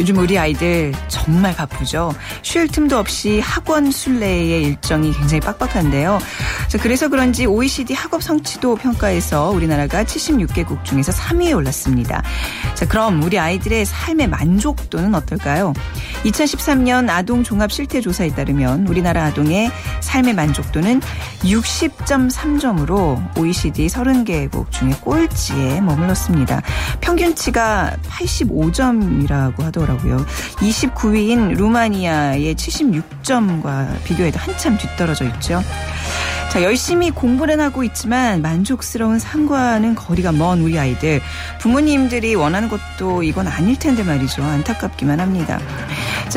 요즘 우리 아이들 정말 바쁘죠. 쉴 틈도 없이 학원 순례의 일정이 굉장히 빡빡한데요. 그래서 그런지 OECD 학업 성취도 평가에서 우리나라가 76개국 중에서 3위에 올랐습니다. 그럼 우리 아이들의 삶의 만족도는 어떨까요? 2013년 아동 종합 실태 조사에 따르면 우리나라 아동의 삶의 만족도는 60.3점으로 OECD 30개국 중에 꼴찌에 머물렀습니다. 평균치가 85점이라고 하더라고요. 29위인 루마니아의 76점과 비교해도 한참 뒤떨어져 있죠. 열심히 공부는 하고 있지만 만족스러운 삶과는 거리가 먼 우리 아이들. 부모님들이 원하는 것도 이건 아닐 텐데 말이죠. 안타깝기만 합니다.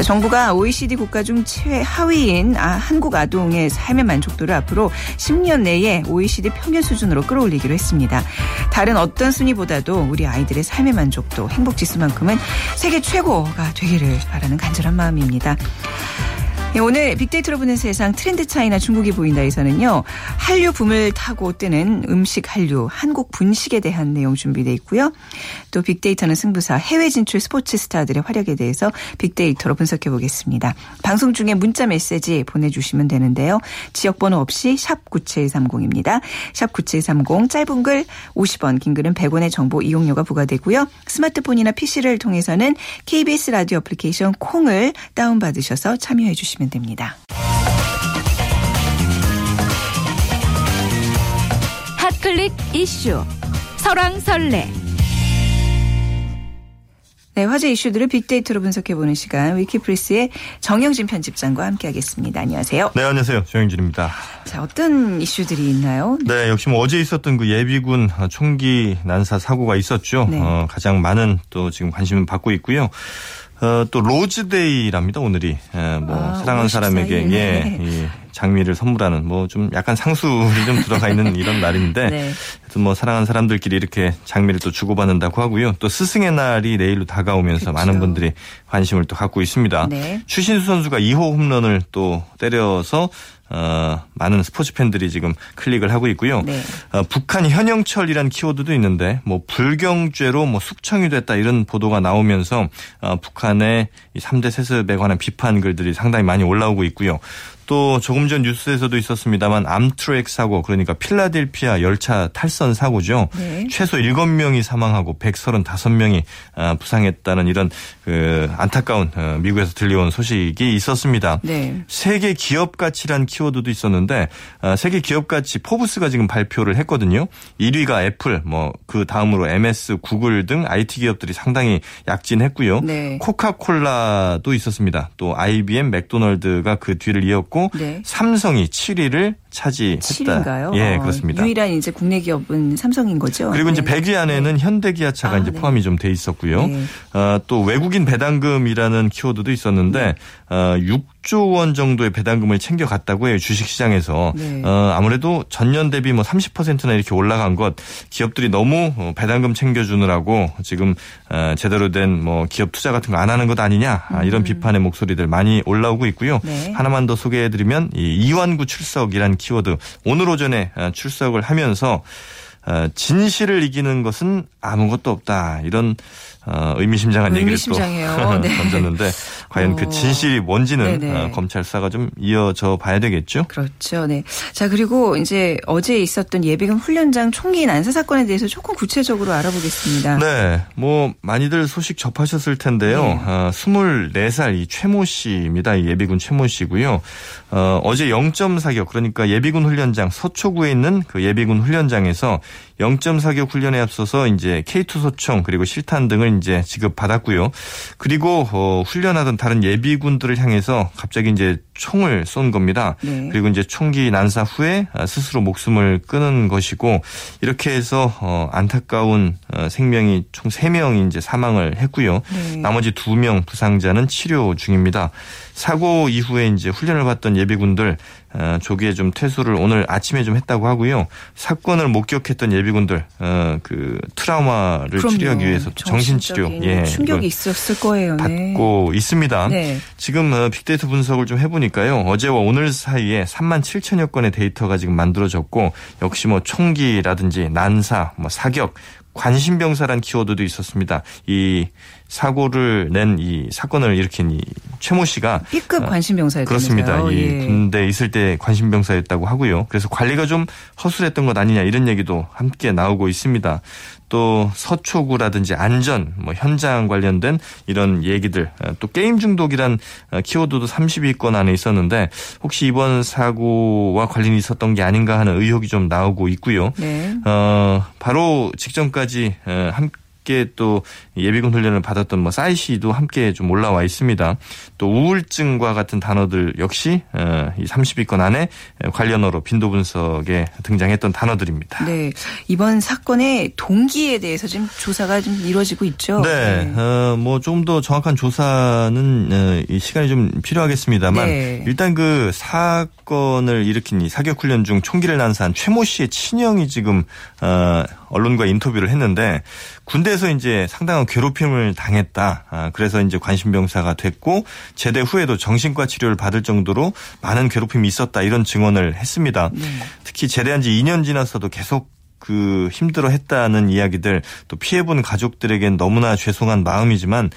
정부가 OECD 국가 중 최하위인 한국 아동의 삶의 만족도를 앞으로 10년 내에 OECD 평균 수준으로 끌어올리기로 했습니다. 다른 어떤 순위보다도 우리 아이들의 삶의 만족도, 행복지수만큼은 세계 최고가 되기를 바라는 간절한 마음입니다. 오늘 빅데이터로 보는 세상 트렌드 차이나 중국이 보인다에서는요. 한류 붐을 타고 뜨는 음식 한류, 한국 분식에 대한 내용 준비되어 있고요. 또 빅데이터는 승부사, 해외 진출 스포츠 스타들의 활약에 대해서 빅데이터로 분석해 보겠습니다. 방송 중에 문자 메시지 보내주시면 되는데요. 지역번호 없이 샵9730입니다. 샵9730, 짧은 글 50원, 긴 글은 100원의 정보 이용료가 부과되고요. 스마트폰이나 PC를 통해서는 KBS 라디오 애플리케이션 콩을 다운받으셔서 참여해 주시면 됩니다. 핫클릭 이슈 설왕설래. 네, 화제 이슈들을 빅데이터로 분석해보는 시간, 위키프리스의 정영진 편집장과 함께하겠습니다. 안녕하세요. 네, 안녕하세요. 정영진입니다. 자, 어떤 이슈들이 있나요? 네, 역시 어제 있었던 그 예비군 총기 난사 사고가 있었죠. 네. 가장 많은 또 지금 관심을 받고 있고요. 또 로즈데이랍니다. 오늘이 사랑하는 사람에게 장미를 선물하는 좀 약간 상술이 좀 들어가 있는 이런 날인데 네. 사랑하는 사람들끼리 이렇게 장미를 또 주고받는다고 하고요. 또 스승의 날이 내일로 다가오면서 그렇죠. 많은 분들이 관심을 또 갖고 있습니다. 네. 추신수 선수가 2호 홈런을 또 때려서 많은 스포츠 팬들이 지금 클릭을 하고 있고요. 네. 북한 현영철이란 키워드도 있는데 불경죄로 숙청이 됐다 이런 보도가 나오면서 북한의 3대 세습에 관한 비판 글들이 상당히 많이 올라오고 있고요. 또 조금 전 뉴스에서도 있었습니다만 암트랙 사고, 그러니까 필라델피아 열차 탈선 사고죠. 네. 최소 7명이 사망하고 135명이 부상했다는 이런 안타까운 미국에서 들려온 소식이 있었습니다. 네. 세계 기업 가치란 키워드도 있었는데 세계 기업 가치 포브스가 지금 발표를 했거든요. 1위가 애플, 그 다음으로 MS, 구글 등 IT 기업들이 상당히 약진했고요. 네. 코카콜라도 있었습니다. 또 IBM, 맥도널드가 그 뒤를 이었고 네. 삼성이 7위를 차지했다. 7위인가요? 예, 그렇습니다. 유일한 이제 국내 기업은 삼성인 거죠. 그리고 이제 100위 안에는 네. 현대기아차가 이제 포함이 좀 돼 있었고요. 네. 또 외국인 배당금이라는 키워드도 있었는데 6조 원 정도의 배당금을 챙겨갔다고 해요. 주식시장에서. 네. 아무래도 전년 대비 30%나 이렇게 올라간 것, 기업들이 너무 배당금 챙겨주느라고 지금 제대로 된 기업 투자 같은 거 안 하는 것 아니냐 이런 비판의 목소리들 많이 올라오고 있고요. 네. 하나만 더 소개해드리면 이완구 출석이란 키워드. 오늘 오전에 출석을 하면서 진실을 이기는 것은 아무것도 없다. 이런 의미심장한 얘기를 또 던졌는데 네. 과연 그 진실이 뭔지는 네네. 검찰 수사가 좀 이어져 봐야 되겠죠. 그렇죠. 네. 자, 그리고 이제 어제 있었던 예비군 훈련장 총기 난사 사건에 대해서 조금 구체적으로 알아보겠습니다. 네. 많이들 소식 접하셨을 텐데요. 네. 24살 이 최모 씨입니다. 이 예비군 최모 씨고요. 어제 0.4격, 그러니까 예비군 훈련장 서초구에 있는 그 예비군 훈련장에서 0.4격 훈련에 앞서서 이제 K2 소총 그리고 실탄 등을 이제 지급받았고요. 그리고 훈련하던 다른 예비군들을 향해서 갑자기 이제 총을 쏜 겁니다. 네. 그리고 이제 총기 난사 후에 스스로 목숨을 끊은 것이고 이렇게 해서 안타까운 생명이 총 3명이 이제 사망을 했고요. 네. 나머지 2명 부상자는 치료 중입니다. 사고 이후에 이제 훈련을 받던 예비군들 조기에 좀 퇴소를 오늘 아침에 좀 했다고 하고요. 사건을 목격했던 예비군들 그 트라우마를 치료하기 위해서 정신치료 충격이 있었을 거예요. 네. 받고 있습니다. 네. 지금 빅데이터 분석을 좀 해보니까요. 어제와 오늘 사이에 37,000여 건의 데이터가 지금 만들어졌고 역시 총기라든지 난사, 사격, 관심병사란 키워드도 있었습니다. 이 사고를 낸 이 사건을 일으킨 이 최모 씨가 B급 관심병사였다면서요. 그렇습니다. 예. 이 군대에 있을 때 관심병사였다고 하고요. 그래서 관리가 좀 허술했던 것 아니냐 이런 얘기도 함께 나오고 있습니다. 또 서초구라든지 안전, 뭐 현장 관련된 이런 얘기들, 또 게임 중독이란 키워드도 30위권 안에 있었는데 혹시 이번 사고와 관련이 있었던 게 아닌가 하는 의혹이 좀 나오고 있고요. 네. 바로 직전까지 함께 또 예비군 훈련을 받았던 뭐 싸이 씨도 함께 좀 올라와 있습니다. 또 우울증과 같은 단어들 역시 이 30위권 안에 관련어로 빈도 분석에 등장했던 단어들입니다. 네, 이번 사건의 동기에 대해서 지금 조사가 좀 이루어지고 있죠. 네, 뭐 조금 더 정확한 조사는 이 시간이 좀 필요하겠습니다만 네. 일단 그 사건을 일으킨 이 사격 훈련 중 총기를 난사한 최모 씨의 친형이 지금 언론과 인터뷰를 했는데 군대에서 이제 상당한 괴롭힘을 당했다. 그래서 이제 관심병사가 됐고 제대 후에도 정신과 치료를 받을 정도로 많은 괴롭힘이 있었다. 이런 증언을 했습니다. 네. 특히 제대한 지 2년 지나서도 계속 그 힘들어했다는 이야기들 또 피해본 가족들에겐 너무나 죄송한 마음이지만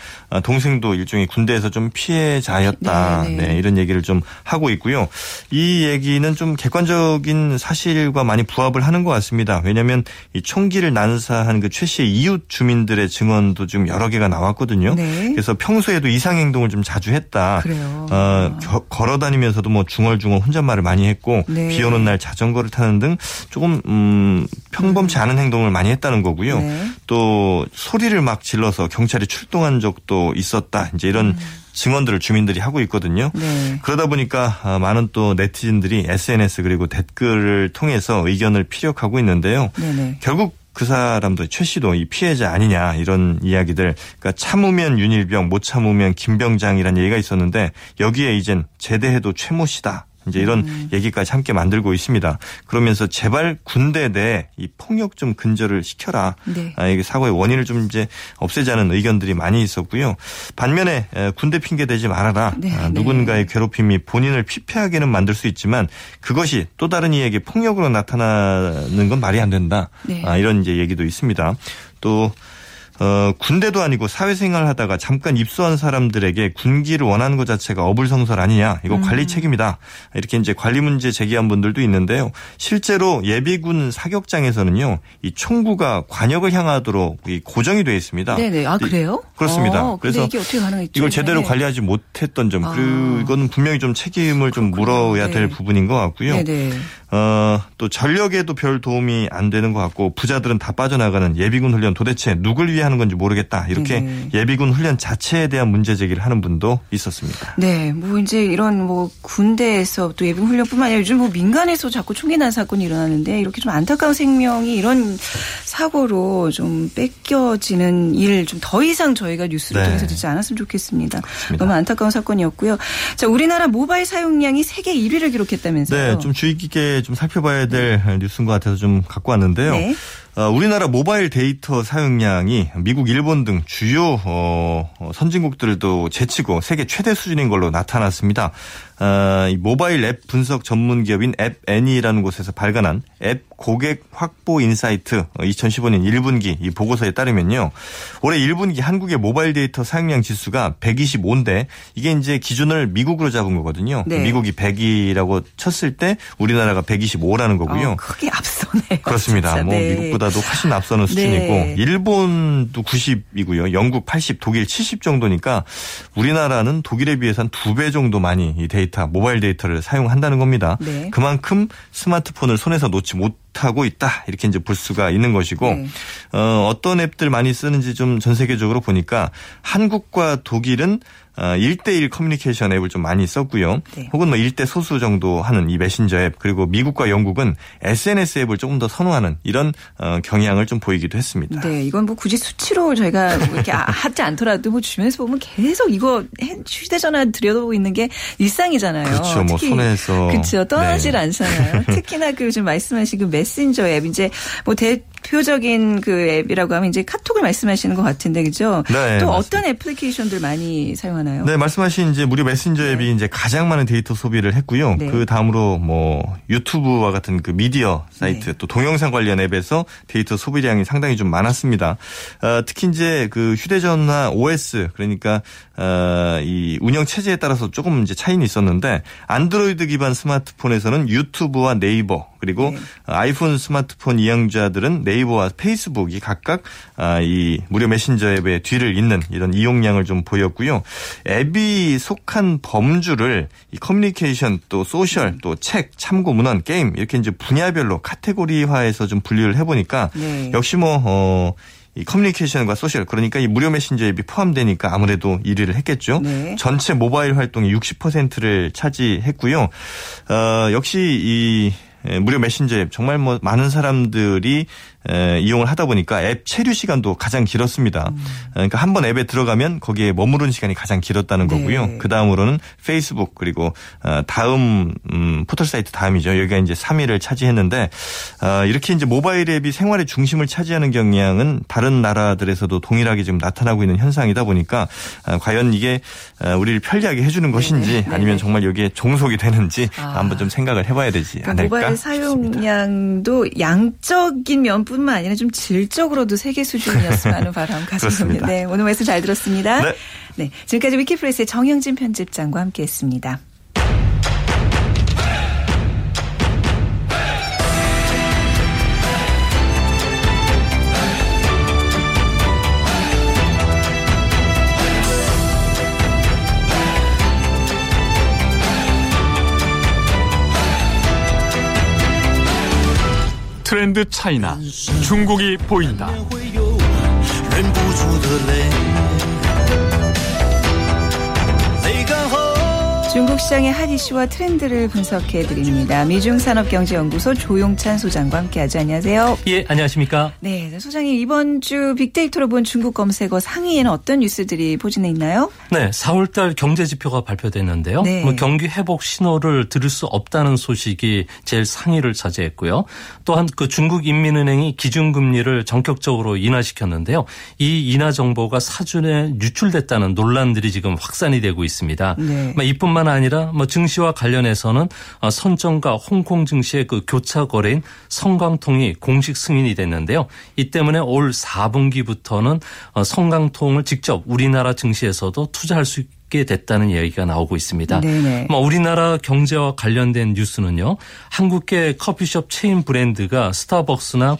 동생도 일종의 군대에서 좀 피해자였다. 네, 이런 얘기를 좀 하고 있고요. 이 얘기는 좀 객관적인 사실과 많이 부합을 하는 것 같습니다. 왜냐하면 이 총기를 난사한 그 최 씨의 이웃 주민들의 증언도 지금 여러 개가 나왔거든요. 네. 그래서 평소에도 이상 행동을 좀 자주 했다. 그래요. 걸어다니면서도 뭐 중얼중얼 혼잣말을 많이 했고 네. 비 오는 날 자전거를 타는 등 조금 평범치 않은 행동을 많이 했다는 거고요. 네. 또 소리를 막 질러서 경찰이 출동한 적도 있었다. 이제 이런 증언들을 주민들이 하고 있거든요. 네. 그러다 보니까 많은 또 네티즌들이 SNS 그리고 댓글을 통해서 의견을 피력하고 있는데요. 네네. 결국 그 사람도 최 씨도 이 피해자 아니냐 이런 이야기들. 그러니까 참으면 윤일병, 못 참으면 김병장이라는 얘기가 있었는데 여기에 이젠 제대해도 최모 씨다. 이제 이런 얘기까지 함께 만들고 있습니다. 그러면서 제발 군대 내 이 폭력 좀 근절을 시켜라. 네. 이게 사고의 원인을 좀 이제 없애자는 의견들이 많이 있었고요. 반면에 군대 핑계 대지 말아라. 네. 누군가의 괴롭힘이 본인을 피폐하게는 만들 수 있지만 그것이 또 다른 이에게 폭력으로 나타나는 건 말이 안 된다. 네. 이런 이제 얘기도 있습니다. 또 군대도 아니고 사회생활 하다가 잠깐 입소한 사람들에게 군기를 원하는 것 자체가 어불성설 아니냐. 이거 관리 책임이다. 이렇게 이제 관리 문제 제기한 분들도 있는데요. 실제로 예비군 사격장에서는요. 이 총구가 관역을 향하도록 고정이 되어 있습니다. 네네. 아, 그래요? 그렇습니다. 그래서 이게 어떻게 가능했죠? 이걸 제대로 네. 관리하지 못했던 점. 그리고 이건 분명히 좀 책임을 좀 물어야 네. 될 부분인 것 같고요. 네네. 또 전력에도 별 도움이 안 되는 것 같고 부자들은 다 빠져나가는 예비군 훈련 도대체 누굴 위해 하는 건지 모르겠다. 이렇게 네. 예비군 훈련 자체에 대한 문제 제기를 하는 분도 있었습니다. 네. 뭐 이제 이런 뭐 군대에서 또 예비군 훈련뿐만 아니라 요즘 뭐 민간에서 자꾸 총기 난 사건이 일어나는데 이렇게 좀 안타까운 생명이 이런 사고로 좀 뺏겨지는 일 좀 더 이상 저희가 뉴스를 네. 통해서 듣지 않았으면 좋겠습니다. 그렇습니다. 너무 안타까운 사건이었고요. 자, 우리나라 모바일 사용량이 세계 1위를 기록했다면서요. 네. 좀 주의 깊게 좀 살펴봐야 될 네. 뉴스인 것 같아서 좀 갖고 왔는데요. 네. 우리나라 모바일 데이터 사용량이 미국, 일본 등 주요 선진국들도 제치고 세계 최대 수준인 걸로 나타났습니다. 이 모바일 앱 분석 전문 기업인 앱애니라는 곳에서 발간한 앱 고객 확보 인사이트 2015년 1분기 이 보고서에 따르면요. 올해 1분기 한국의 모바일 데이터 사용량 지수가 125인데 이게 이제 기준을 미국으로 잡은 거거든요. 네. 미국이 100이라고 쳤을 때 우리나라가 125라는 거고요. 크게 앞서네요. 그렇습니다. 진짜. 뭐 네. 미국보다도 훨씬 앞서는 수준이고 네. 일본도 90이고요. 영국 80, 독일 70 정도니까 우리나라는 독일에 비해서 한 2배 정도 많이 이 데이터 모바일 데이터를 사용한다는 겁니다. 네. 그만큼 스마트폰을 손에서 놓지 못하고 있다. 이렇게 이제 볼 수가 있는 것이고 네. 어떤 앱들 많이 쓰는지 좀 전 세계적으로 보니까 한국과 독일은 1대1 커뮤니케이션 앱을 좀 많이 썼고요. 네. 혹은 뭐 1대 소수 정도 하는 이 메신저 앱 그리고 미국과 영국은 SNS 앱을 조금 더 선호하는 이런 경향을 좀 보이기도 했습니다. 네, 이건 뭐 굳이 수치로 저희가 뭐 이렇게 하지 않더라도 뭐 주변에서 보면 계속 이거 휴대전화 들여다보고 있는 게 일상이잖아요. 그렇죠, 뭐 손에서 그렇죠, 떠나질 네. 않잖아요. 특히나 그 요즘 말씀하신 그 메신저 앱 이제 뭐 대표적인 그 앱이라고 하면 이제 카톡을 말씀하시는 것 같은데, 그죠? 네, 또 맞습니다. 어떤 애플리케이션들 많이 사용하나요? 네, 말씀하신 이제 무료 메신저 앱이 네. 이제 가장 많은 데이터 소비를 했고요. 네. 그 다음으로 뭐 유튜브와 같은 그 미디어 사이트 네. 또 동영상 관련 앱에서 데이터 소비량이 상당히 좀 많았습니다. 특히 이제 그 휴대전화 OS 그러니까 이 운영 체제에 따라서 조금 이제 차이는 있었는데 안드로이드 기반 스마트폰에서는 유튜브와 네이버 그리고 네. 아이폰 스마트폰 이용자들은 네이버와 페이스북이 각각 이 무료 메신저 앱의 뒤를 잇는 이런 이용량을 좀 보였고요. 앱이 속한 범주를 이 커뮤니케이션 또 소셜 또 책, 참고 문헌, 게임 이렇게 이제 분야별로 카테고리화해서 좀 분류를 해보니까 네. 역시 뭐 이 커뮤니케이션과 소셜 그러니까 이 무료 메신저 앱이 포함되니까 아무래도 1위를 했겠죠. 네. 전체 모바일 활동이 60%를 차지했고요. 역시 이 무료 메신저 앱 정말 뭐 많은 사람들이 이용을 하다 보니까 앱 체류 시간도 가장 길었습니다. 그러니까 한 번 앱에 들어가면 거기에 머무른 시간이 가장 길었다는 거고요. 네. 그 다음으로는 페이스북 그리고 다음 포털 사이트 다음이죠. 여기가 이제 3위를 차지했는데 이렇게 이제 모바일 앱이 생활의 중심을 차지하는 경향은 다른 나라들에서도 동일하게 지금 나타나고 있는 현상이다 보니까 과연 이게 우리를 편리하게 해주는 것인지 네. 아니면 정말 여기에 종속이 되는지 한번 좀 생각을 해봐야 되지 않을까 싶습니다. 모바일 사용량도 양적인 면 뿐만 아니라 좀 질적으로도 세계 수준이었으면 하는 바람 가슴입니다. 네, 오늘 말씀 잘 들었습니다. 네. 네, 지금까지 위키프레스의 정영진 편집장과 함께했습니다. 트렌드 차이나 중국이 보인다. 중국 시장의 핫 이슈와 트렌드를 분석해드립니다. 미중산업경제연구소 조용찬 소장과 함께하죠. 안녕하세요. 예, 안녕하십니까. 네, 소장님 이번 주 빅데이터로 본 중국 검색어 상위에는 어떤 뉴스들이 포진해 있나요? 네, 4월달 경제지표가 발표됐는데요. 네. 뭐 경기 회복 신호를 들을 수 없다는 소식이 제일 상위를 차지했고요. 또한 그 중국인민은행이 기준금리를 전격적으로 인하시켰는데요. 이 인하 정보가 사전에 유출됐다는 논란들이 지금 확산이 되고 있습니다. 네. 이뿐만 아니라 뭐 증시와 관련해서는 선정과 홍콩 증시의 그 교차 거래인 성강통이 공식 승인이 됐는데요. 이 때문에 올 4분기부터는 성강통을 직접 우리나라 증시에서도 투자할 수 게 됐다는 얘기가 나오고 있습니다. 네네. 우리나라 경제와 관련된 뉴스는요. 한국계 커피숍 체인 브랜드가 스타벅스나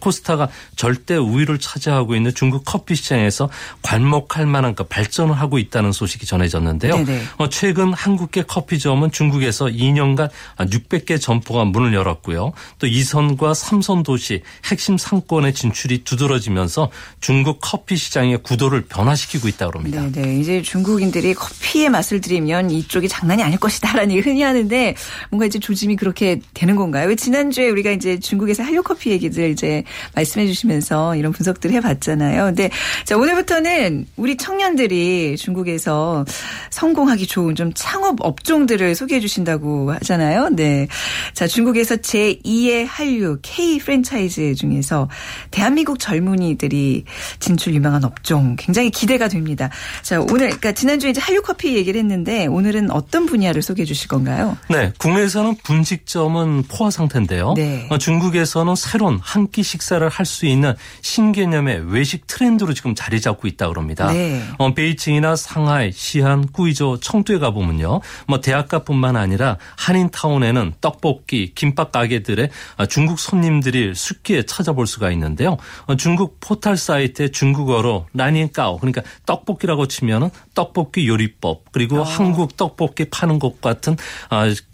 코스타가 절대 우위를 차지하고 있는 중국 커피 시장에서 괄목할 만한 발전을 하고 있다는 소식이 전해졌는데요. 네네. 최근 한국계 커피점은 중국에서 2년간 600개 점포가 문을 열었고요. 또 2선과 3선 도시 핵심 상권의 진출이 두드러지면서 중국 커피 시장의 구도를 변화시키고 있다고 합니다. 네네. 이제 중국인들이 커피의 맛을 들이면 이쪽이 장난이 아닐 것이다라는 얘기를 흔히 하는데 뭔가 이제 조짐이 그렇게 되는 건가요? 왜 지난주에 우리가 이제 중국에서 한류 커피 얘기들 이제 말씀해 주시면서 이런 분석들을 해봤잖아요. 근데 자, 오늘부터는 우리 청년들이 중국에서 성공하기 좋은 좀 창업 업종들을 소개해 주신다고 하잖아요. 네. 자, 중국에서 제2의 한류 K 프랜차이즈 중에서 대한민국 젊은이들이 진출 유망한 업종 굉장히 기대가 됩니다. 자, 오늘, 그러니까 지난주에 이제 한류 커피 얘기를 했는데 오늘은 어떤 분야를 소개해 주실 건가요? 네. 국내에서는 분식점은 포화 상태인데요. 네. 중국에서는 새로운 한 끼 식사를 할 수 있는 신개념의 외식 트렌드로 지금 자리 잡고 있다고 합니다. 네. 베이징이나 상하이, 시안, 구이조, 청두에 가보면요. 대학가뿐만 아니라 한인타운에는 떡볶이, 김밥 가게들의 중국 손님들이 숫기에 찾아볼 수가 있는데요. 중국 포털 사이트에 중국어로 라니까오 그러니까 떡볶이라고 치면은 떡볶이 요리법 그리고 한국 떡볶이 파는 것 같은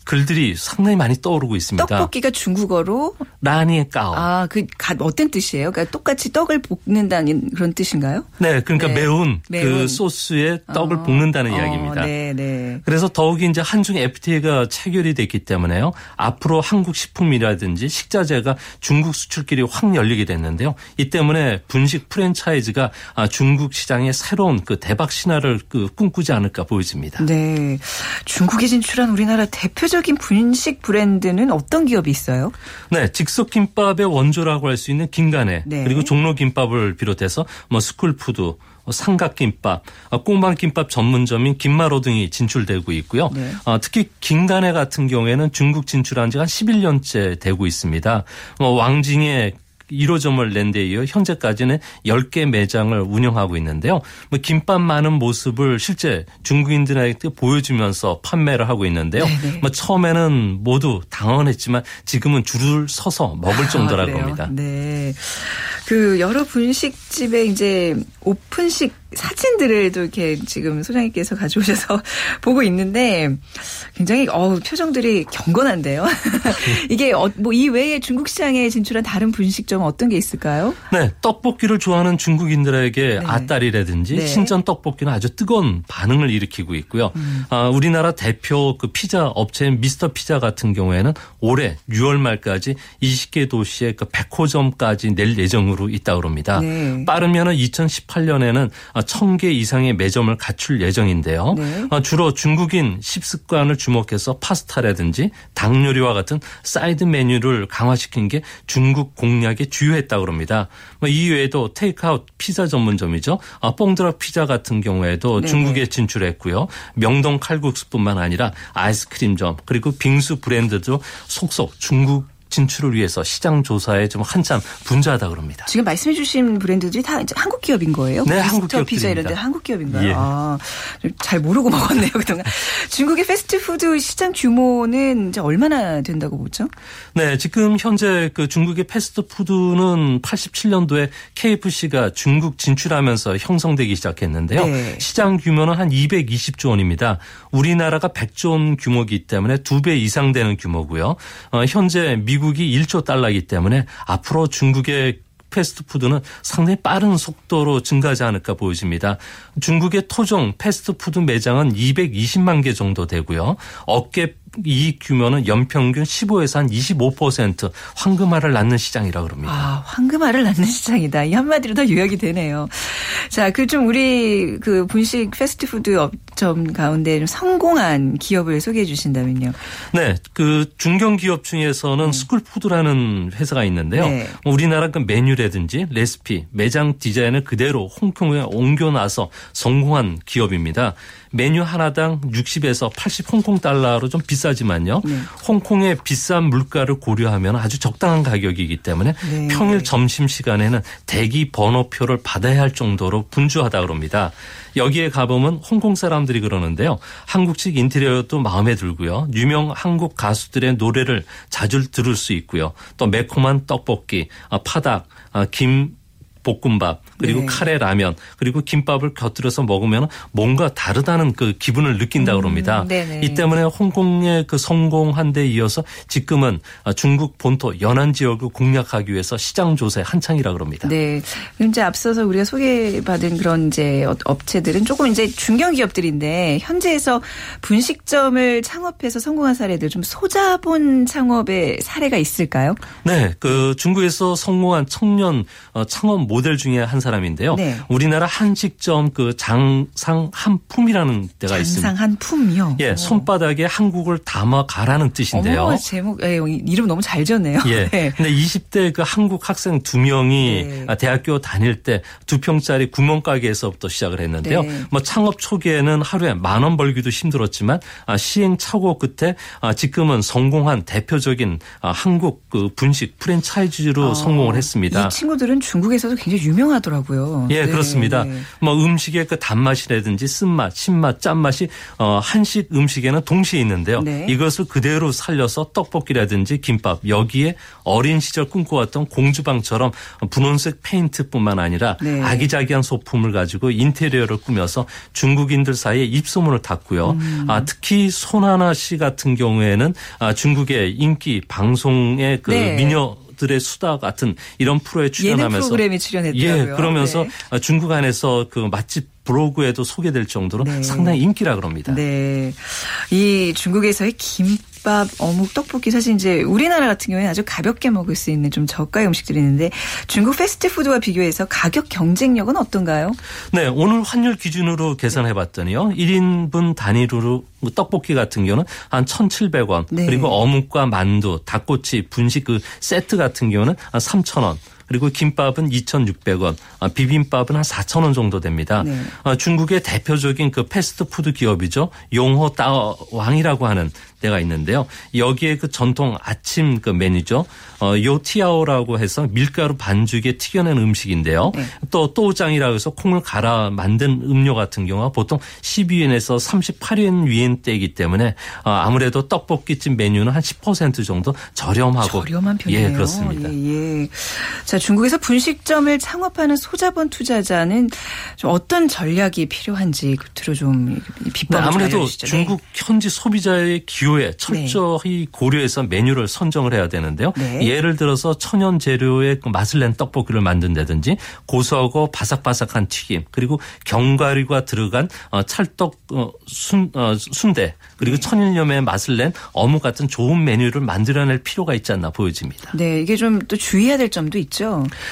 글들이 상당히 많이 떠오르고 있습니다. 떡볶이가 중국어로? 라니까오. 아, 그 어떤 뜻이에요? 그러니까 똑같이 떡을 볶는다는 그런 뜻인가요? 네, 그러니까 네. 매운 그 소스에 떡을 볶는다는 이야기입니다. 네, 네. 그래서 더욱이 이제 한중 FTA가 체결이 됐기 때문에요. 앞으로 한국 식품이라든지 식자재가 중국 수출길이 확 열리게 됐는데요. 이 때문에 분식 프랜차이즈가 중국 시장의 새로운 그 대박 신화를 꿈꾸지 않을까 보여집니다. 네, 중국에 진출한 우리나라 대표적 대표적인 분식 브랜드는 어떤 기업이 있어요? 네, 즉석김밥의 원조라고 할 수 있는 김가네, 네. 그리고 종로김밥을 비롯해서 뭐 스쿨푸드, 삼각김밥, 꽁방 김밥 전문점인 김마로 등이 진출되고 있고요. 네. 특히 김가네 같은 경우에는 중국 진출한 지가 한 11년째 되고 있습니다. 왕징의 1호점을 낸 데 이어 현재까지는 10개 매장을 운영하고 있는데요. 김밥 많은 모습을 실제 중국인들에게 보여주면서 판매를 하고 있는데요. 처음에는 모두 당황했지만 지금은 줄을 서서 먹을 정도라고 합니다. 네. 그 여러 분식집에 이제 오픈식 사진들을 또 이렇게 지금 소장님께서 가져오셔서 보고 있는데 굉장히 표정들이 경건한데요. 이게 이 외에 중국 시장에 진출한 다른 분식점 어떤 게 있을까요? 네, 떡볶이를 좋아하는 중국인들에게 네. 아따리라든지 네. 신전 떡볶이는 아주 뜨거운 반응을 일으키고 있고요. 우리나라 대표 그 피자 업체인 미스터 피자 같은 경우에는 올해 6월 말까지 20개 도시에 그 100호점까지 낼 예정으로 있다고 합니다. 네. 빠르면은 2018년에는 1,000개 이상의 매점을 갖출 예정인데요. 네. 주로 중국인 식습관을 주목해서 파스타라든지 닭 요리와 같은 사이드 메뉴를 강화시킨 게 중국 공략의 주요했다고 합니다. 이외에도 테이크아웃 피자 전문점이죠. 뽕드라 피자 같은 경우에도 네. 중국에 진출했고요. 명동 칼국수뿐만 아니라 아이스크림점 그리고 빙수 브랜드도 속속 중국 진출을 위해서 시장 조사에 좀 한참 분주하다 그럽니다. 지금 말씀해 주신 브랜드들이 다 이제 한국 기업인 거예요? 네, 한국 기업입니다. 피자 이런 데 한국 기업인가요? 예. 잘 모르고 먹었네요, 그동안. 중국의 패스트푸드 시장 규모는 이제 얼마나 된다고 보죠? 네, 지금 현재 그 중국의 패스트푸드는 87년도에 KFC가 중국 진출하면서 형성되기 시작했는데요. 네. 시장 규모는 한 220조 원입니다. 우리나라가 100조 원 규모이기 때문에 2배 이상 되는 규모고요. 현재 미국이 1조 달러이기 때문에 앞으로 중국의 패스트푸드는 상당히 빠른 속도로 증가하지 않을까 보여집니다. 중국의 토종 패스트푸드 매장은 220만 개 정도 되고요. 업계 이익 규모는 연평균 15에서 한 25% 황금알을 낳는 시장이라고 합니다. 황금알을 낳는 시장이다. 이 한마디로 더 요약이 되네요. 자, 좀 우리 분식 패스트푸드 업점 가운데 좀 성공한 기업을 소개해 주신다면요. 네, 중견 기업 중에서는 스쿨푸드라는 회사가 있는데요. 네. 우리나라 메뉴라든지 레시피, 매장 디자인을 그대로 홍콩에 옮겨놔서 성공한 기업입니다. 메뉴 하나당 60에서 80 홍콩 달러로 좀 비싸지만요. 네. 홍콩의 비싼 물가를 고려하면 아주 적당한 가격이기 때문에 네. 평일 점심시간에는 대기 번호표를 받아야 할 정도로 분주하다고 합니다. 여기에 가보면 홍콩 사람들이 그러는데요. 한국식 인테리어도 마음에 들고요. 유명 한국 가수들의 노래를 자주 들을 수 있고요. 또 매콤한 떡볶이, 파닭, 김, 볶음밥 그리고 네. 카레 라면 그리고 김밥을 곁들여서 먹으면 뭔가 다르다는 그 기분을 느낀다고 합니다. 이 때문에 홍콩의 성공한 데 이어서 지금은 중국 본토 연안 지역을 공략하기 위해서 시장 조사에 한창이라고 합니다. 네. 이제 앞서서 우리가 소개받은 그런 이제 업체들은 조금 이제 중견 기업들인데 현지에서 분식점을 창업해서 성공한 사례들 좀 소자본 창업의 사례가 있을까요? 네. 중국에서 성공한 청년 창업 모델 중에 한 사람인데요. 네. 우리나라 한식점 장상한품이라는 데가 있습니다. 장상한품이요? 예, 손바닥에 한국을 담아가라는 뜻인데요. 제목, 이름 너무 잘 지었네요. 예. 네. 근데 20대 한국 학생 2명이 네. 대학교 다닐 때 2평짜리 구멍가게에서부터 시작을 했는데요. 네. 창업 초기에는 하루에 10,000원 벌기도 힘들었지만 시행착오 끝에 지금은 성공한 대표적인 한국 분식 프랜차이즈로 성공을 했습니다. 이 친구들은 중국에서도 굉장히 유명하더라고요. 예, 네. 그렇습니다. 음식의 단맛이라든지 쓴맛, 신맛, 짠맛이 한식 음식에는 동시에 있는데요. 네. 이것을 그대로 살려서 떡볶이라든지 김밥, 여기에 어린 시절 꿈꿔왔던 공주방처럼 분홍색 페인트뿐만 아니라 네. 아기자기한 소품을 가지고 인테리어를 꾸며서 중국인들 사이에 입소문을 탔고요. 특히 손하나 씨 같은 경우에는 중국의 인기 방송의 네. 미녀 들의 수다 같은 이런 프로에 출연하면서 예능 프로그램에 출연했더라고요. 예, 그러면서 네. 중국 안에서 맛집 블로그에도 소개될 정도로 네. 상당히 인기라 그럽니다. 네, 이 중국에서의 김 김밥, 어묵, 떡볶이 사실 이제 우리나라 같은 경우에는 아주 가볍게 먹을 수 있는 좀 저가의 음식들이 있는데 중국 패스트푸드와 비교해서 가격 경쟁력은 어떤가요? 네. 오늘 환율 기준으로 계산해봤더니요. 1인분 단위로 떡볶이 같은 경우는 한 1,700원. 네. 그리고 어묵과 만두, 닭꼬치, 분식 그 세트 같은 경우는 한 3,000원. 그리고 김밥은 2,600원, 비빔밥은 한 4,000원 정도 됩니다. 네. 중국의 대표적인 그 패스트푸드 기업이죠. 용호 따왕이라고 하는 데가 있는데요. 여기에 그 전통 아침 그 메뉴죠. 요티아오라고 해서 밀가루 반죽에 튀겨낸 음식인데요. 네. 또 또우장이라고 해서 콩을 갈아 만든 음료 같은 경우가 보통 12위엔에서 38위엔 위엔대이기 때문에 아무래도 떡볶이집 메뉴는 한 10% 정도 저렴하고. 저렴한 편이에요. 예, 그렇습니다. 예, 예. 자, 중국에서 분식점을 창업하는 소자본 투자자는 좀 어떤 전략이 필요한지 그토록 좀 비법을 네, 아무래도 알려주시죠. 중국 현지 소비자의 기호에 철저히 네. 고려해서 메뉴를 선정을 해야 되는데요. 네. 예를 들어서 천연 재료의 맛을 낸 떡볶이를 만든다든지 고소하고 바삭바삭한 튀김 그리고 견과류가 들어간 찰떡 순대 그리고 네. 천연염의 맛을 낸 어묵 같은 좋은 메뉴를 만들어낼 필요가 있지 않나 보여집니다. 네, 이게 좀 또 주의해야 될 점도 있죠.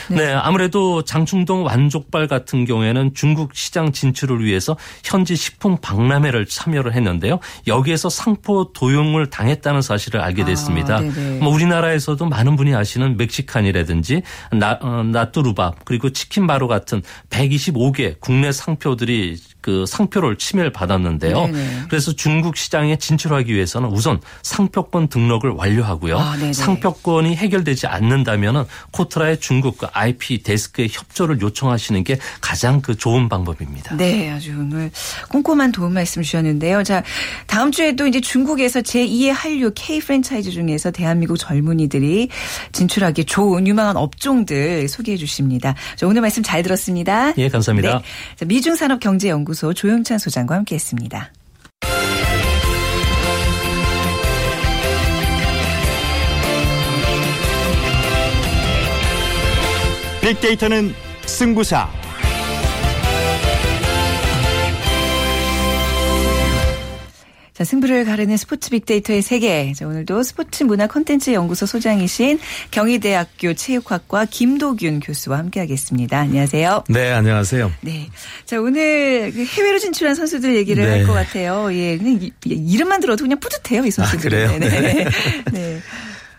네. 네, 아무래도 장충동 완족발 같은 경우에는 중국 시장 진출을 위해서 현지 식품 박람회를 참여를 했는데요. 여기에서 상표 도용을 당했다는 사실을 알게 됐습니다. 뭐 우리나라에서도 많은 분이 아시는 멕시칸이라든지 나뚜루밥 그리고 치킨마루 같은 125개 국내 상표들이 그 상표를 침해를 받았는데요. 네네. 그래서 중국 시장에 진출하기 위해서는 우선 상표권 등록을 완료하고요. 상표권이 해결되지 않는다면은 코트라의 중국과 IP 데스크의 협조를 요청하시는 게 가장 그 좋은 방법입니다. 네, 아주 오늘 꼼꼼한 도움 말씀 주셨는데요. 자, 다음 주에도 이제 중국에서 제2의 한류 K 프랜차이즈 중에서 대한민국 젊은이들이 진출하기 좋은 유망한 업종들 소개해 주십니다. 자, 오늘 말씀 잘 들었습니다. 예, 감사합니다. 네. 자, 미중산업경제연구소 조용찬 소장과 함께했습니다. 빅데이터는 승부사. 자, 승부를 가르는 스포츠 빅데이터의 세계. 자, 오늘도 스포츠 문화 콘텐츠 연구소 소장이신 경희대학교 체육학과 김도균 교수와 함께하겠습니다. 안녕하세요. 네, 안녕하세요. 네. 자, 오늘 해외로 진출한 선수들 얘기를 네. 할 것 같아요. 예, 그냥 이름만 들어도 그냥 뿌듯해요, 이 선수들. 아, 그래요? 네. 네.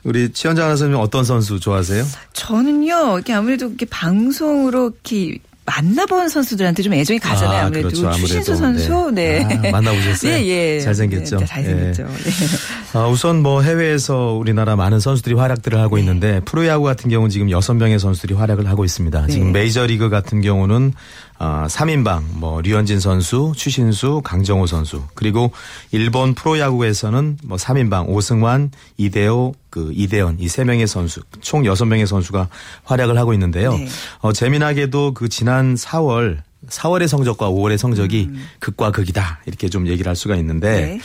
우리 최원장 선수님 어떤 선수 좋아하세요? 저는요, 이렇게 아무래도 이렇게 방송으로 이렇게 만나본 선수들한테 좀 애정이 가잖아요. 아무래도. 그렇죠. 아무래도. 추신수 선수. 네. 네. 아, 만나보셨어요? 예, 예. 잘생겼죠. 네, 잘생겼죠. 예. 네. 우선 뭐 해외에서 우리나라 많은 선수들이 활약들을 하고 네. 있는데 프로야구 같은 경우는 지금 6명의 선수들이 활약을 하고 있습니다. 네. 지금 메이저리그 같은 경우는 3인방 뭐 류현진 선수, 추신수, 강정호 선수 그리고 일본 프로야구에서는 뭐 3인방 오승환, 이대호, 그 이대현 이 3명의 선수 총 6명의 선수가 활약을 하고 있는데요. 네. 재미나게도 그 지난 4월의 성적과 5월의 성적이 극과 극이다 이렇게 좀 얘기를 할 수가 있는데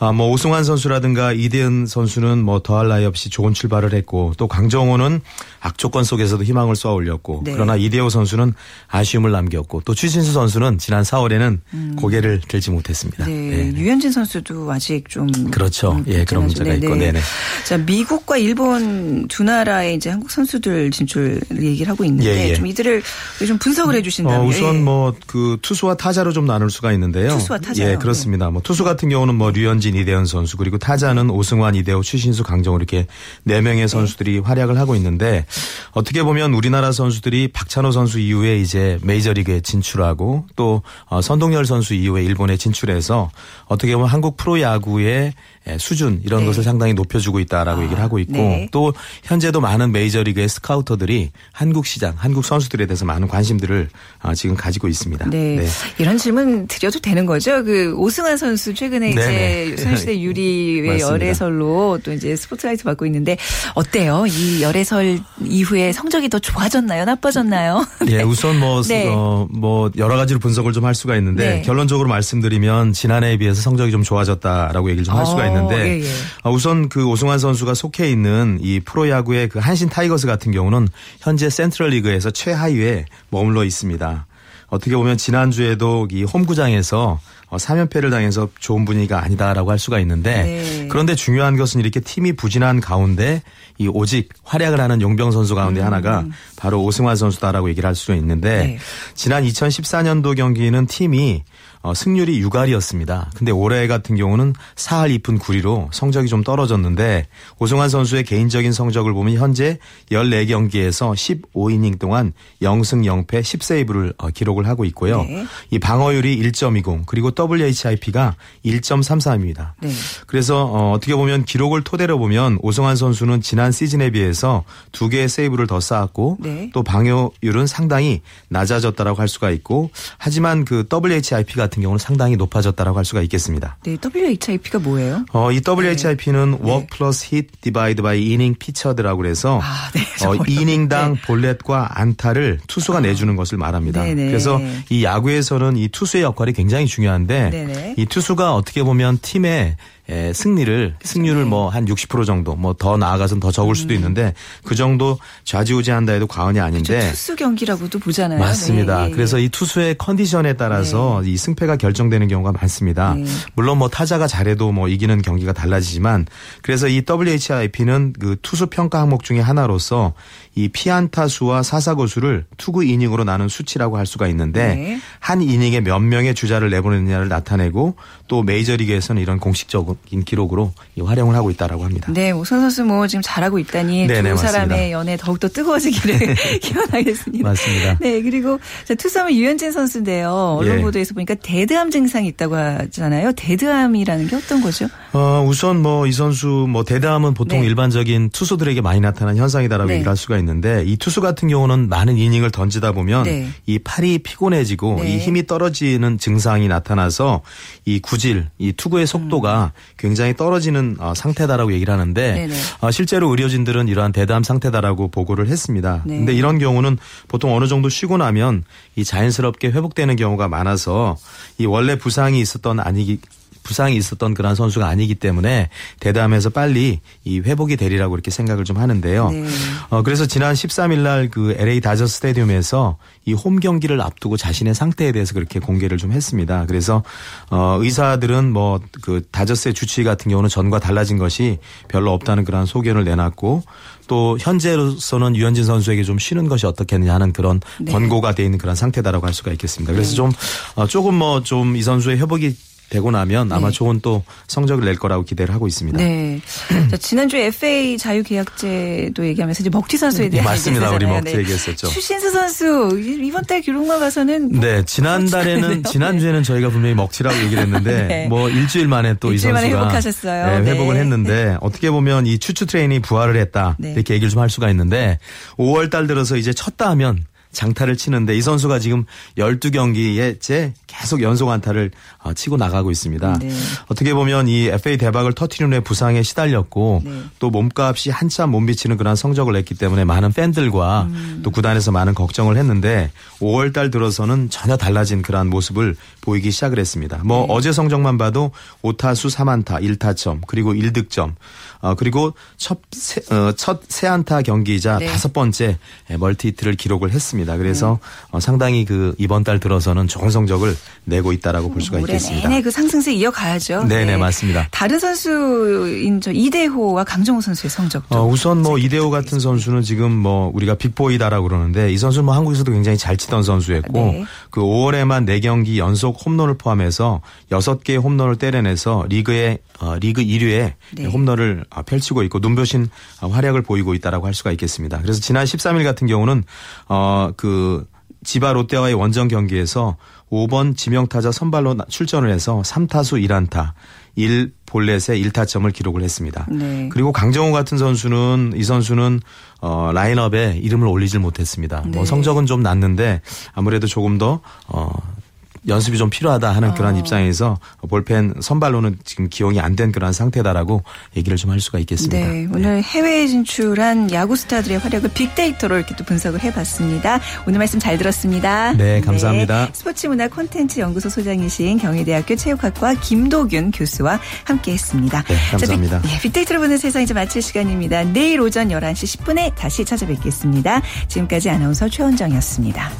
네. 뭐 오승환 선수라든가 이대현 선수는 뭐 더할 나위 없이 좋은 출발을 했고 또 강정호는 악조건 속에서도 희망을 쏘아 올렸고 네. 그러나 이대호 선수는 아쉬움을 남겼고 또 추신수 선수는 지난 4월에는 고개를 들지 못했습니다. 네. 네. 유현진 선수도 아직 좀 그렇죠. 예, 그런 문제가 네네. 있고 네네. 자, 미국과 일본 두 나라의 이제 한국 선수들 진출 얘기를 하고 있는데 예. 좀 이들을 좀 분석을 해주신다면 우선 뭐 그 투수와 타자로 좀 나눌 수가 있는데요. 투수와 타자. 예, 그렇습니다. 뭐 투수 같은 경우는 뭐 류현진, 이대현 선수 그리고 타자는 오승환, 이대호, 추신수, 강정호 이렇게 4명의 선수들이 네. 활약을 하고 있는데 어떻게 보면 우리나라 선수들이 박찬호 선수 이후에 이제 메이저리그에 진출하고 또 선동열 선수 이후에 일본에 진출해서 어떻게 보면 한국 프로야구의 수준 이런 네. 것을 상당히 높여주고 있다라고 얘기를 하고 있고 네. 또 현재도 많은 메이저리그의 스카우터들이 한국 시장, 한국 선수들에 대해서 많은 관심들을 지금 가지고 있습니다. 네. 네. 이런 질문 드려도 되는 거죠? 그 오승환 선수 최근에 네네. 이제 소녀시대 유리의 열애설로 또 이제 스포트라이트 받고 있는데 어때요? 이 열애설 이후에 성적이 더 좋아졌나요? 나빠졌나요? 네, 우선 뭐, 네. 뭐 여러 가지로 분석을 좀 할 수가 있는데 네. 결론적으로 말씀드리면 지난해에 비해서 성적이 좀 좋아졌다라고 얘기를 좀 할 수가 있는데 예, 예. 우선 그 오승환 선수가 속해 있는 이 프로야구의 그 한신 타이거스 같은 경우는 현재 센트럴 리그에서 최하위에 머물러 있습니다. 어떻게 보면 지난주에도 이 홈구장에서 3연패를 당해서 좋은 분위기가 아니다라고 할 수가 있는데 네. 그런데 중요한 것은 이렇게 팀이 부진한 가운데 이 오직 활약을 하는 용병 선수 가운데 하나가 바로 오승환 선수다라고 얘기를 할 수가 있는데 네. 지난 2014년도 경기는 팀이 승률이 6할이었습니다. 근데 올해 같은 경우는 4할 2푼 9리로 성적이 좀 떨어졌는데 오승환 선수의 개인적인 성적을 보면 현재 14경기에서 15이닝 동안 0승 0패 10세이브를 기록을 하고 있고요. 네. 이 방어율이 1.20 그리고 WHIP가 1.33입니다. 네. 그래서 어떻게 보면 기록을 토대로 보면 오승환 선수는 지난 시즌에 비해서 2개의 세이브를 더 쌓았고 네. 또 방어율은 상당히 낮아졌다라고 할 수가 있고 하지만 그 WHIP 같은 경우는 상당히 높아졌다라고 할 수가 있겠습니다. 네, WHIP가 뭐예요? 이 WHIP는 네. Walk plus hit divide by inning pitched라고 그래서 네, 이닝당 네. 볼넷과 안타를 투수가 내주는 것을 말합니다. 네네. 그래서 이 야구에서는 이 투수의 역할이 굉장히 중요한데 네네. 이 투수가 어떻게 보면 팀의 승률을 뭐 한 60% 정도 뭐 더 나아가서는 더 적을 수도 있는데 그 정도 좌지우지한다 해도 과언이 아닌데 그렇죠. 투수 경기라고도 보잖아요. 맞습니다. 네, 네. 그래서 이 투수의 컨디션에 따라서 네. 이 승패가 결정되는 경우가 많습니다. 네. 물론 뭐 타자가 잘해도 뭐 이기는 경기가 달라지지만 그래서 이 WHIP는 그 투수 평가 항목 중에 하나로서 이 피안타수와 사사고수를 투구 이닝으로 나눈 수치라고 할 수가 있는데 네. 한 이닝에 몇 명의 주자를 내보내느냐를 나타내고 또 메이저리그에서는 이런 공식적으로 기록으로 활용을 하고 있다라고 합니다. 네, 오승환 선수 뭐 지금 잘하고 있다니 네네, 두 사람의 맞습니다. 연애 더욱더 뜨거워지기를 기원하겠습니다. 맞습니다. 네, 그리고 투수하면 류현진 선수인데요. 언론 예. 보도에서 보니까 데드암 증상이 있다고 하잖아요. 데드암이라는 게 어떤 거죠? 우선 뭐 이 선수 데드암은 보통 네. 일반적인 투수들에게 많이 나타나는 현상이다라고 네. 얘기를 할 수가 있는데 이 투수 같은 경우는 많은 이닝을 던지다 보면 네. 이 팔이 피곤해지고 네. 이 힘이 떨어지는 증상이 나타나서 이 구질, 이 투구의 속도가 굉장히 떨어지는 상태다라고 얘기를 하는데 실제로 의료진들은 이러한 대담 상태다라고 보고를 했습니다. 그런데 네. 이런 경우는 보통 어느 정도 쉬고 나면 이 자연스럽게 회복되는 경우가 많아서 이 원래 부상이 있었던 그런 선수가 아니기 때문에 대담에서 빨리 이 회복이 되리라고 이렇게 생각을 좀 하는데요. 네. 그래서 지난 13일 날 그 LA 다저스 스타디움에서 이 홈 경기를 앞두고 자신의 상태에 대해서 그렇게 공개를 좀 했습니다. 그래서 의사들은 그 다저스의 주치의 같은 경우는 전과 달라진 것이 별로 없다는 그런 소견을 내놨고 또 현재로서는 유현진 선수에게 좀 쉬는 것이 어떻겠느냐 하는 그런 네. 권고가 돼 있는 그런 상태다라고 할 수가 있겠습니다. 그래서 네. 조금 이 선수의 회복이 되고 나면 아마 네. 좋은 또 성적을 낼 거라고 기대를 하고 있습니다. 네. 자, 지난주에 FA 자유계약제도 얘기하면서 이제 먹튀 선수에 대해서 맞습니다. 우리 먹튀 네. 얘기했었죠. 추신수 선수 이번 달 기록만 봐서는 네. 지난주에는 저희가 분명히 먹튀라고 얘기를 했는데 네. 일주일 만에 또 이 선수가 회복하셨어요. 네, 회복을 네. 했는데 네. 어떻게 보면 이 추추 트레인이 부활을 했다. 네. 이렇게 얘기를 좀 할 수가 있는데 5월 달 들어서 이제 쳤다 하면 장타를 치는데 이 선수가 지금 12경기째 계속 연속 안타를 치고 나가고 있습니다. 네. 어떻게 보면 이 FA 대박을 터트린 후에 부상에 시달렸고 네. 또 몸값이 한참 못 미치는 그런 성적을 냈기 때문에 많은 팬들과 또 구단에서 많은 걱정을 했는데 5월 달 들어서는 전혀 달라진 그런 모습을 보이기 시작을 했습니다. 네. 어제 성적만 봐도 5타수 3안타 1타점 그리고 1득점 그리고 첫 세안타 경기이자 네. 5번째 멀티히트를 기록을 했습니다. 그래서 상당히 이번 달 들어서는 좋은 성적을 내고 있다라고 볼 수가 있겠습니다. 네, 상승세 이어가야죠. 네네, 네, 맞습니다. 다른 선수인 이대호와 강정호 선수의 성적도 우선 이대호 같은 선수는 지금 우리가 빅보이다라고 그러는데 이 선수는 한국에서도 굉장히 잘 치던 선수였고 네. 그 5월에만 4경기 연속 홈런을 포함해서 6개의 홈런을 때려내서 리그 1위에 네. 홈런을 펼치고 있고 눈부신 활약을 보이고 있다라고 할 수가 있겠습니다. 그래서 지난 13일 같은 경우는 그 지바 롯데와의 원정 경기에서 5번 지명타자 선발로 출전을 해서 3타수 1안타 1볼넷에 1타점을 기록을 했습니다. 네. 그리고 강정호 같은 선수는 라인업에 이름을 올리질 못했습니다. 네. 성적은 좀 낮는데 아무래도 조금 더 연습이 좀 필요하다 하는 그런 입장에서 볼펜 선발로는 지금 기용이 안 된 그런 상태다라고 얘기를 좀 할 수가 있겠습니다. 네, 오늘 해외에 진출한 야구 스타들의 활약을 빅데이터로 이렇게 또 분석을 해봤습니다. 오늘 말씀 잘 들었습니다. 네, 감사합니다. 네, 스포츠문화 콘텐츠 연구소 소장이신 경희대학교 체육학과 김도균 교수와 함께했습니다. 네, 감사합니다. 자, 빅데이터로 보는 세상 이제 마칠 시간입니다. 내일 오전 11시 10분에 다시 찾아뵙겠습니다. 지금까지 아나운서 최원정이었습니다.